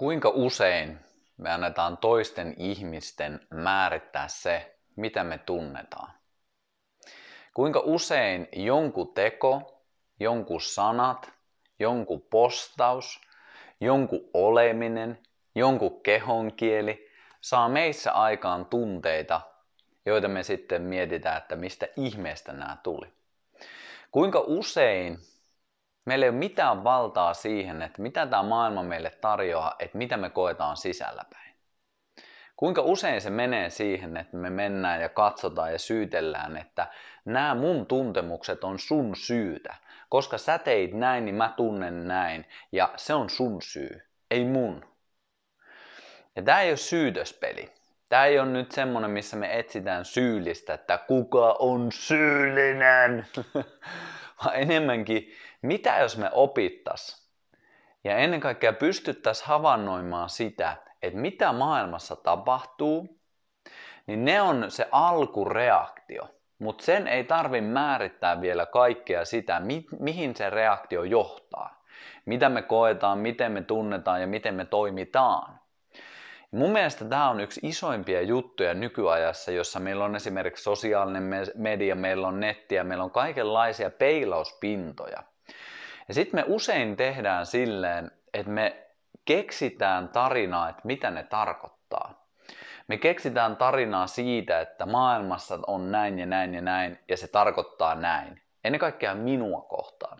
Kuinka usein me annetaan toisten ihmisten määrittää se, mitä me tunnetaan? Kuinka usein jonkun teko, jonkun sanat, jonkun postaus, jonkun oleminen, jonkun kehonkieli saa meissä aikaan tunteita, joita me sitten mietitään, että mistä ihmeestä nämä tuli. Kuinka usein meillä ei ole mitään valtaa siihen, että mitä tämä maailma meille tarjoaa, että mitä me koetaan sisälläpäin. Kuinka usein se menee siihen, että me mennään ja katsotaan ja syytellään, että nämä mun tuntemukset on sun syytä. Koska sä teit näin, niin mä tunnen näin. Ja se on sun syy, ei mun. Ja tää ei ole syytöspeli. Tää ei ole nyt semmonen, missä me etsitään syyllistä, että kuka on syyllinen. Vaan enemmänkin, mitä jos me opittais? Ja ennen kaikkea pystyttäisiin havainnoimaan sitä, että mitä maailmassa tapahtuu, niin ne on se alkureaktio. Mutta sen ei tarvi määrittää vielä kaikkea sitä, mihin se reaktio johtaa. Mitä me koetaan, miten me tunnetaan ja miten me toimitaan. Mun mielestä tämä on yksi isoimpia juttuja nykyajassa, jossa meillä on esimerkiksi sosiaalinen media, meillä on nettiä, meillä on kaikenlaisia peilauspintoja. Ja sitten me usein tehdään silleen, että me keksitään tarinaa, että mitä ne tarkoittaa. Me keksitään tarinaa siitä, että maailmassa on näin ja näin ja näin ja se tarkoittaa näin. Ennen kaikkea minua kohtaan.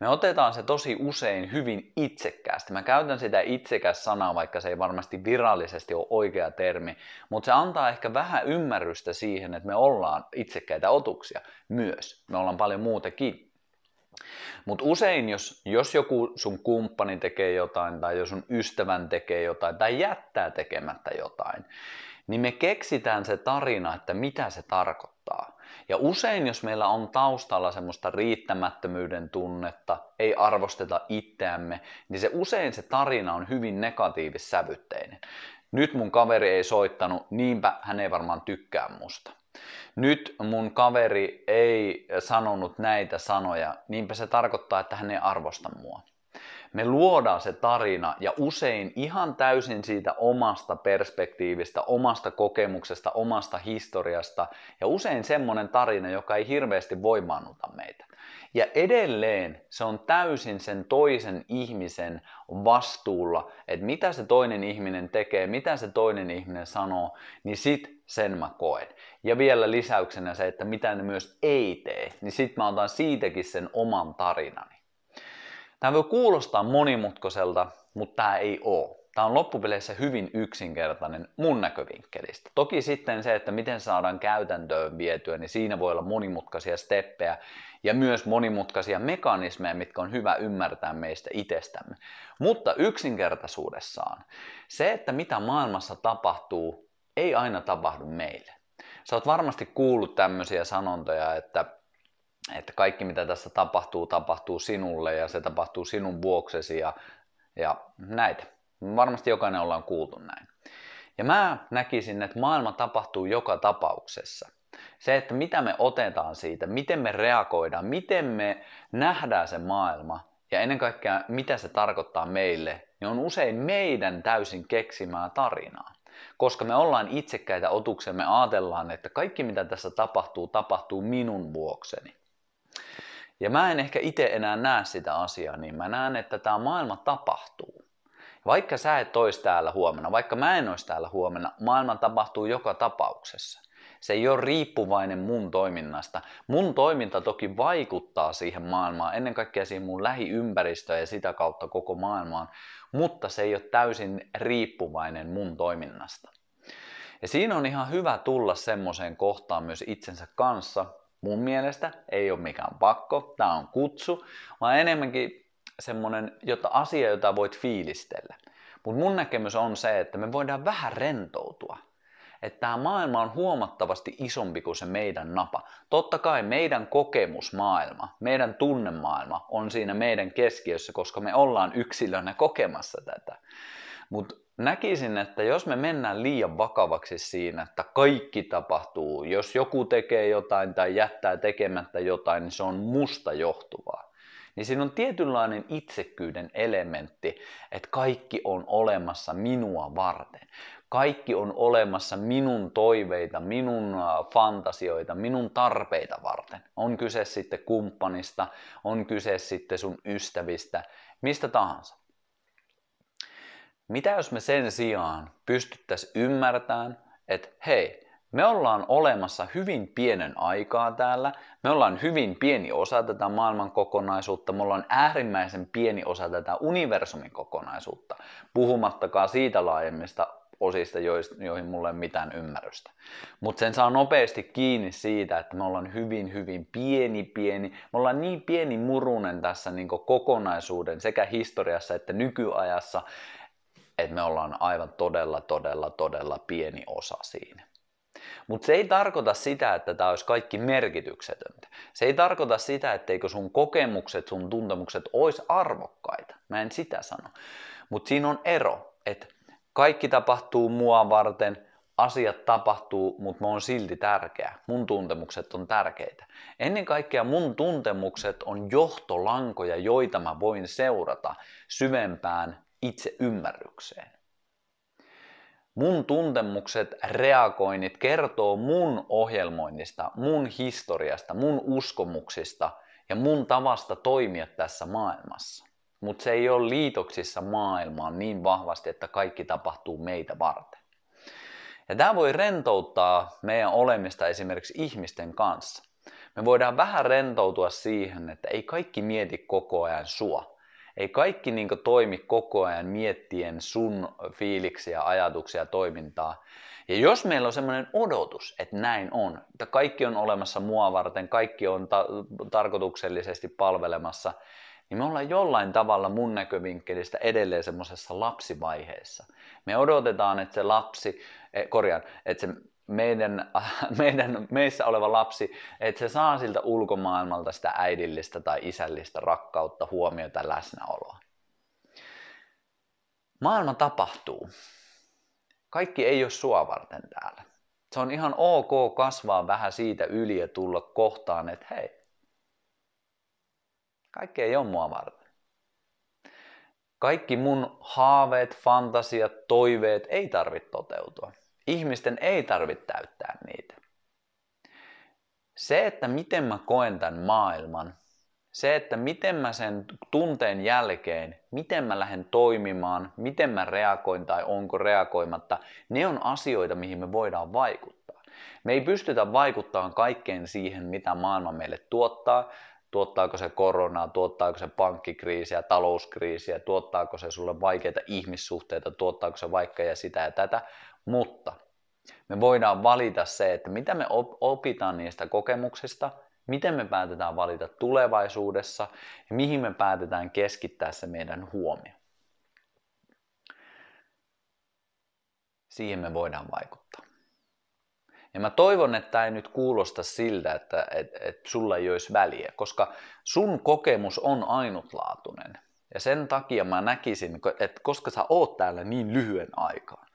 Me otetaan se tosi usein hyvin itsekkäästi. Mä käytän sitä itsekäs sanaa, vaikka se ei varmasti virallisesti ole oikea termi, mutta se antaa ehkä vähän ymmärrystä siihen, että me ollaan itsekkäitä otuksia myös. Me ollaan paljon muutakin. Mutta usein, jos joku sun kumppani tekee jotain tai jos sun ystävän tekee jotain tai jättää tekemättä jotain, niin me keksitään se tarina, että mitä se tarkoittaa. Ja usein, jos meillä on taustalla semmoista riittämättömyyden tunnetta, ei arvosteta itseämme, niin se tarina on hyvin negatiivissävytteinen. Nyt mun kaveri ei soittanut, niinpä hän ei varmaan tykkää musta. Nyt mun kaveri ei sanonut näitä sanoja, niinpä se tarkoittaa, että hän ei arvosta mua. Me luodaan se tarina ja usein ihan täysin siitä omasta perspektiivistä, omasta kokemuksesta, omasta historiasta ja usein semmoinen tarina, joka ei hirveästi voimaannuta meitä. Ja edelleen se on täysin sen toisen ihmisen vastuulla, että mitä se toinen ihminen tekee, mitä se toinen ihminen sanoo, niin sen mä koen. Ja vielä lisäyksenä se, että mitä ne myös ei tee, niin sit mä otan siitäkin sen oman tarinani. Tämä voi kuulostaa monimutkaiselta, mutta tämä ei oo. Tämä on loppupeleissä hyvin yksinkertainen mun näkövinkkelistä. Toki sitten se, että miten saadaan käytäntöön vietyä, niin siinä voi olla monimutkaisia steppejä ja myös monimutkaisia mekanismeja, mitkä on hyvä ymmärtää meistä itsestämme. Mutta yksinkertaisuudessaan se, että mitä maailmassa tapahtuu, ei aina tapahdu meille. Sä oot varmasti kuullut tämmöisiä sanontoja, että kaikki mitä tässä tapahtuu, tapahtuu sinulle ja se tapahtuu sinun vuoksesi ja näitä. Varmasti jokainen ollaan kuultu näin. Ja mä näkisin, että maailma tapahtuu joka tapauksessa. Se, että mitä me otetaan siitä, miten me reagoidaan, miten me nähdään se maailma ja ennen kaikkea mitä se tarkoittaa meille, niin on usein meidän täysin keksimää tarinaa. Koska me ollaan itsekkäitä otuksia, me ajatellaan, että kaikki mitä tässä tapahtuu, tapahtuu minun vuokseni. Ja mä en ehkä itse enää näe sitä asiaa, niin mä näen, että tämä maailma tapahtuu. Vaikka sä et ois täällä huomenna, vaikka mä en ois täällä huomenna, maailma tapahtuu joka tapauksessa. Se ei ole riippuvainen mun toiminnasta. Mun toiminta toki vaikuttaa siihen maailmaan, ennen kaikkea siihen mun lähiympäristöön ja sitä kautta koko maailmaan, mutta se ei ole täysin riippuvainen mun toiminnasta. Ja siinä on ihan hyvä tulla semmoiseen kohtaan myös itsensä kanssa. Mun mielestä ei ole mikään pakko, tää on kutsu, vaan enemmänkin semmoinen asia, jota voit fiilistellä. Mutta mun näkemys on se, että me voidaan vähän rentoutua. Että tämä maailma on huomattavasti isompi kuin se meidän napa. Totta kai meidän kokemusmaailma, meidän tunnemaailma on siinä meidän keskiössä, koska me ollaan yksilönä kokemassa tätä. Mutta näkisin, että jos me mennään liian vakavaksi siinä, että kaikki tapahtuu, jos joku tekee jotain tai jättää tekemättä jotain, niin se on musta johtuvaa. niin siinä on tietynlainen itsekkyyden elementti, että kaikki on olemassa minua varten. Kaikki on olemassa minun toiveita, minun fantasioita, minun tarpeita varten. On kyse sitten kumppanista, on kyse sitten sun ystävistä, mistä tahansa. Mitä jos me sen sijaan pystyttäisiin ymmärtämään, että hei, me ollaan olemassa hyvin pienen aikaa täällä, me ollaan hyvin pieni osa tätä maailman kokonaisuutta, me ollaan äärimmäisen pieni osa tätä universumin kokonaisuutta, puhumattakaan siitä laajemmista osista, joihin mulla ei ole mitään ymmärrystä. Mutta sen saa nopeasti kiinni siitä, että me ollaan hyvin, hyvin pieni. Me ollaan niin pieni murunen tässä niin kokonaisuuden sekä historiassa että nykyajassa, että me ollaan aivan todella pieni osa siinä. Mutta se ei tarkoita sitä, että tämä olisi kaikki merkityksetöntä. Se ei tarkoita sitä, etteikö sun kokemukset, sun tuntemukset olisi arvokkaita. Mä en sitä sano. Mutta siinä on ero, että kaikki tapahtuu mua varten, asiat tapahtuu, mutta mä oon silti tärkeä. Mun tuntemukset on tärkeitä. Ennen kaikkea mun tuntemukset on johtolankoja, joita mä voin seurata syvempään itseymmärrykseen. Mun tuntemukset, reagoinnit kertoo mun ohjelmoinnista, mun historiasta, mun uskomuksista ja mun tavasta toimia tässä maailmassa. Mutta se ei ole liitoksissa maailmaan niin vahvasti, että kaikki tapahtuu meitä varten. Ja tämä voi rentouttaa meidän olemista esimerkiksi ihmisten kanssa. Me voidaan vähän rentoutua siihen, että ei kaikki mieti koko ajan sua. Ei kaikki niinku toimi koko ajan miettien sun fiiliksiä, ajatuksia, toimintaa. Ja jos meillä on semmoinen odotus, että näin on, että kaikki on olemassa mua varten, kaikki on tarkoituksellisesti palvelemassa, niin me ollaan jollain tavalla mun näkövinkkelistä edelleen semmoisessa lapsivaiheessa. Me odotetaan, että se meissä oleva lapsi, että se saa siltä ulkomaailmalta sitä äidillistä tai isällistä rakkautta, huomiota, läsnäoloa. Maailma tapahtuu. Kaikki ei ole sua varten täällä. Se on ihan ok kasvaa vähän siitä yli ja tulla kohtaan, että hei, kaikki ei ole mua varten. Kaikki mun haaveet, fantasiat, toiveet ei tarvitse toteutua. Ihmisten ei tarvitse täyttää niitä. Se, että miten mä koen tämän maailman, se, että miten mä sen tunteen jälkeen, miten mä lähden toimimaan, miten mä reagoin tai onko reagoimatta, ne on asioita, mihin me voidaan vaikuttaa. Me ei pystytä vaikuttamaan kaikkeen siihen, mitä maailma meille tuottaa. Tuottaako se koronaa, tuottaako se pankkikriisiä, talouskriisiä, tuottaako se sulle vaikeita ihmissuhteita, tuottaako se vaikka ja sitä ja tätä. Mutta me voidaan valita se, että mitä me opitaan niistä kokemuksista, miten me päätetään valita tulevaisuudessa ja mihin me päätetään keskittää se meidän huomio. Siihen me voidaan vaikuttaa. Ja mä toivon, että tämä ei nyt kuulosta siltä, että sulla ei olisi väliä, koska sun kokemus on ainutlaatuinen. Ja sen takia mä näkisin, että koska sä oot täällä niin lyhyen aikaa,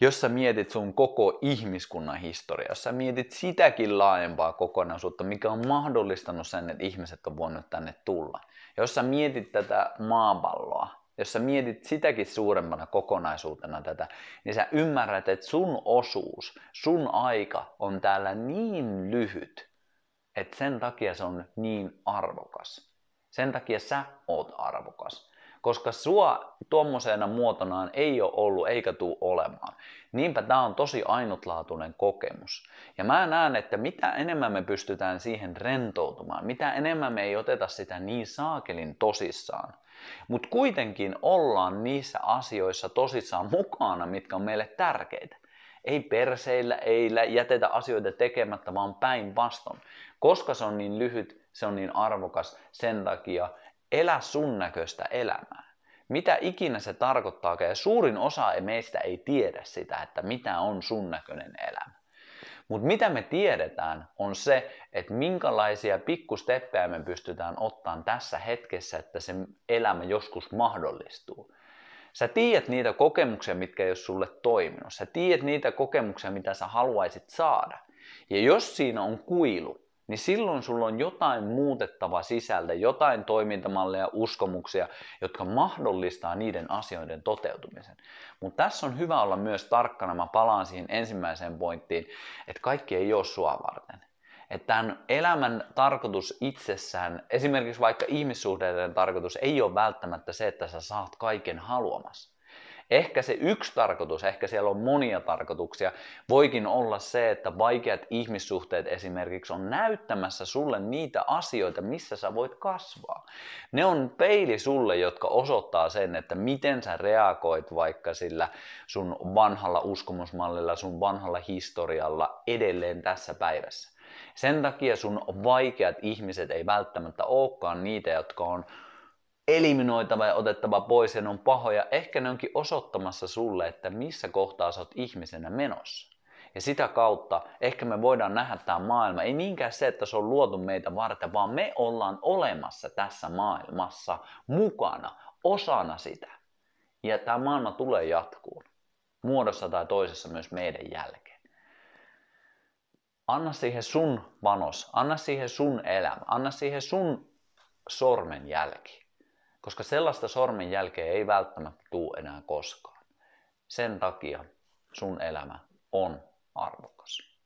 jos sä mietit sun koko ihmiskunnan historiaa, jos sä mietit sitäkin laajempaa kokonaisuutta, mikä on mahdollistanut sen, että ihmiset on voinut tänne tulla. Jos sä mietit tätä maapalloa, jos sä mietit sitäkin suurempana kokonaisuutena tätä, niin sä ymmärrät, että sun osuus, sun aika on täällä niin lyhyt, että sen takia se on niin arvokas. Sen takia sä oot arvokas. Koska sua tuommoisena muotonaan ei ole ollut eikä tule olemaan. Niinpä tää on tosi ainutlaatuinen kokemus. Ja mä näen, että mitä enemmän me pystytään siihen rentoutumaan, mitä enemmän me ei oteta sitä niin saakelin tosissaan. Mutta kuitenkin ollaan niissä asioissa tosissaan mukana, mitkä on meille tärkeitä. Ei perseillä, ei jätetä asioita tekemättä, vaan päinvastoin. Koska se on niin lyhyt, se on niin arvokas, sen takia elä sun näköistä elämää. Mitä ikinä se tarkoittaa, ja suurin osa meistä ei tiedä sitä, että mitä on sun näköinen elämä. Mutta mitä me tiedetään on se, että minkälaisia pikkusteppejä me pystytään ottamaan tässä hetkessä, että se elämä joskus mahdollistuu. Sä tiedät niitä kokemuksia, mitkä ei ole sulle toiminut. Sä tiedät niitä kokemuksia, mitä sä haluaisit saada. Ja jos siinä on kuilu, niin silloin sulla on jotain muutettava sisältö, jotain toimintamalleja, uskomuksia, jotka mahdollistaa niiden asioiden toteutumisen. Mutta tässä on hyvä olla myös tarkkana, mä palaan siihen ensimmäiseen pointtiin, että kaikki ei ole sua varten. Että tämän elämän tarkoitus itsessään, esimerkiksi vaikka ihmissuhteiden tarkoitus, ei ole välttämättä se, että sä saat kaiken haluamassa. Ehkä se yksi tarkoitus, ehkä siellä on monia tarkoituksia, voikin olla se, että vaikeat ihmissuhteet esimerkiksi on näyttämässä sulle niitä asioita, missä sä voit kasvaa. Ne on peili sulle, jotka osoittaa sen, että miten sä reagoit vaikka sillä sun vanhalla uskomusmallilla, sun vanhalla historialla edelleen tässä päivässä. Sen takia sun vaikeat ihmiset ei välttämättä olekaan niitä, jotka on eliminoitava ja otettava pois ja ne on pahoja. Ehkä ne onkin osoittamassa sulle, että missä kohtaa sä oot ihmisenä menossa. Ja sitä kautta ehkä me voidaan nähdä tämä maailma. Ei niinkään se, että se on luotu meitä varten, vaan me ollaan olemassa tässä maailmassa mukana, osana sitä. Ja tämä maailma tulee jatkuun, muodossa tai toisessa myös meidän jälkeen. Anna siihen sun panos, anna siihen sun elämä, anna siihen sun sormenjälki. Koska sellaista sormenjälkeä ei välttämättä tule enää koskaan. Sen takia sun elämä on arvokas.